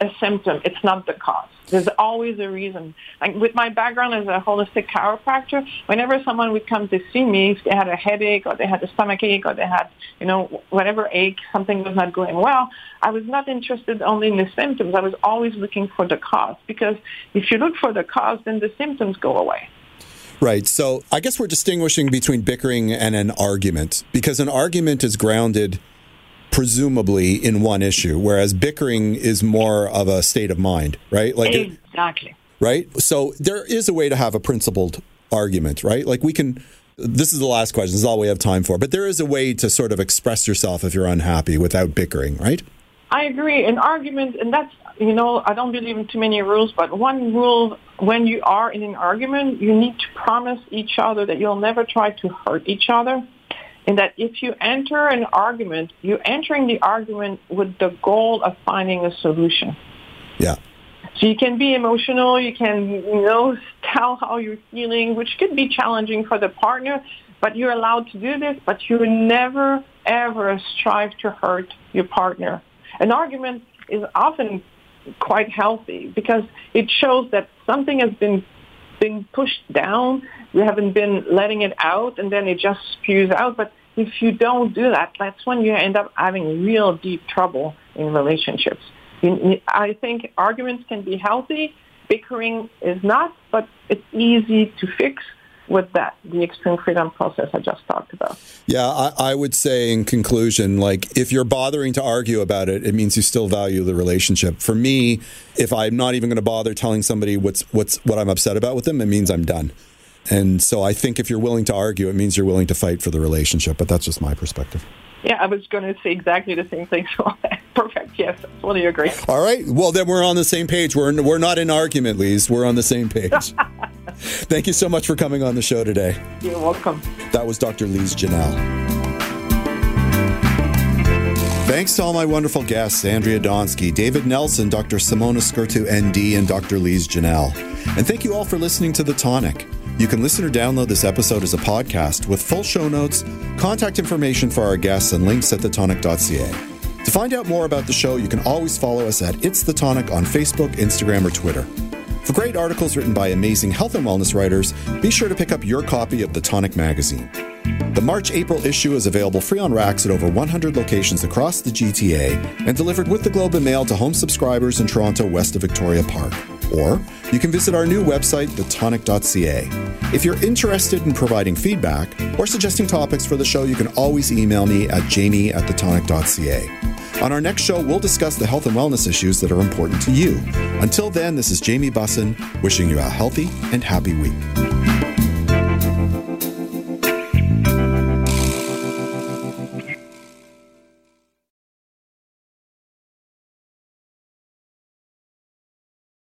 a symptom. It's not the cause. There's always a reason. Like with my background as a holistic chiropractor, whenever someone would come to see me, if they had a headache or they had a stomach ache or they had, whatever ache, something was not going well, I was not interested only in the symptoms. I was always looking for the cause, because if you look for the cause, then the symptoms go away. Right. So I guess we're distinguishing between bickering and an argument, because an argument is grounded presumably in one issue, whereas bickering is more of a state of mind, right? Like exactly. Right? So there is a way to have a principled argument, right? Like this is the last question, this is all we have time for, but there is a way to sort of express yourself if you're unhappy without bickering, right? I agree. An argument, and that's, I don't believe in too many rules, but one rule, when you are in an argument, you need to promise each other that you'll never try to hurt each other. And that if you enter an argument, you're entering the argument with the goal of finding a solution. Yeah. So you can be emotional, you can, tell how you're feeling, which could be challenging for the partner, but you're allowed to do this, but you never, ever strive to hurt your partner. An argument is often quite healthy because it shows that something has been pushed down, we haven't been letting it out, and then it just spews out. But if you don't do that, that's when you end up having real deep trouble in relationships. I think arguments can be healthy, bickering is not, but it's easy to fix with the extreme freedom process I just talked about. Yeah, I would say in conclusion, like if you're bothering to argue about it, it means you still value the relationship. For me, if I'm not even going to bother telling somebody what I'm upset about with them, it means I'm done. And so I think if you're willing to argue, it means you're willing to fight for the relationship, but that's just my perspective. Yeah, I was going to say exactly the same thing. So perfect. Yes, I totally agree. All right. Well, then we're on the same page. We're not in argument, Lise. We're on the same page. Thank you so much for coming on the show today. You're welcome. That was Dr. Lise Janelle. Thanks to all my wonderful guests, Andrea Donsky, David Nelson, Dr. Simona Skirtu, ND, and Dr. Lise Janelle. And thank you all for listening to The Tonic. You can listen or download this episode as a podcast with full show notes, contact information for our guests, and links at thetonic.ca. To find out more about the show, you can always follow us at It's The Tonic on Facebook, Instagram, or Twitter. For great articles written by amazing health and wellness writers, be sure to pick up your copy of The Tonic Magazine. The March-April issue is available free on racks at over 100 locations across the GTA and delivered with the Globe and Mail to home subscribers in Toronto west of Victoria Park. Or you can visit our new website, thetonic.ca. If you're interested in providing feedback or suggesting topics for the show, you can always email me at jamie@thetonic.ca. On our next show, we'll discuss the health and wellness issues that are important to you. Until then, this is Jamie Bussin wishing you a healthy and happy week.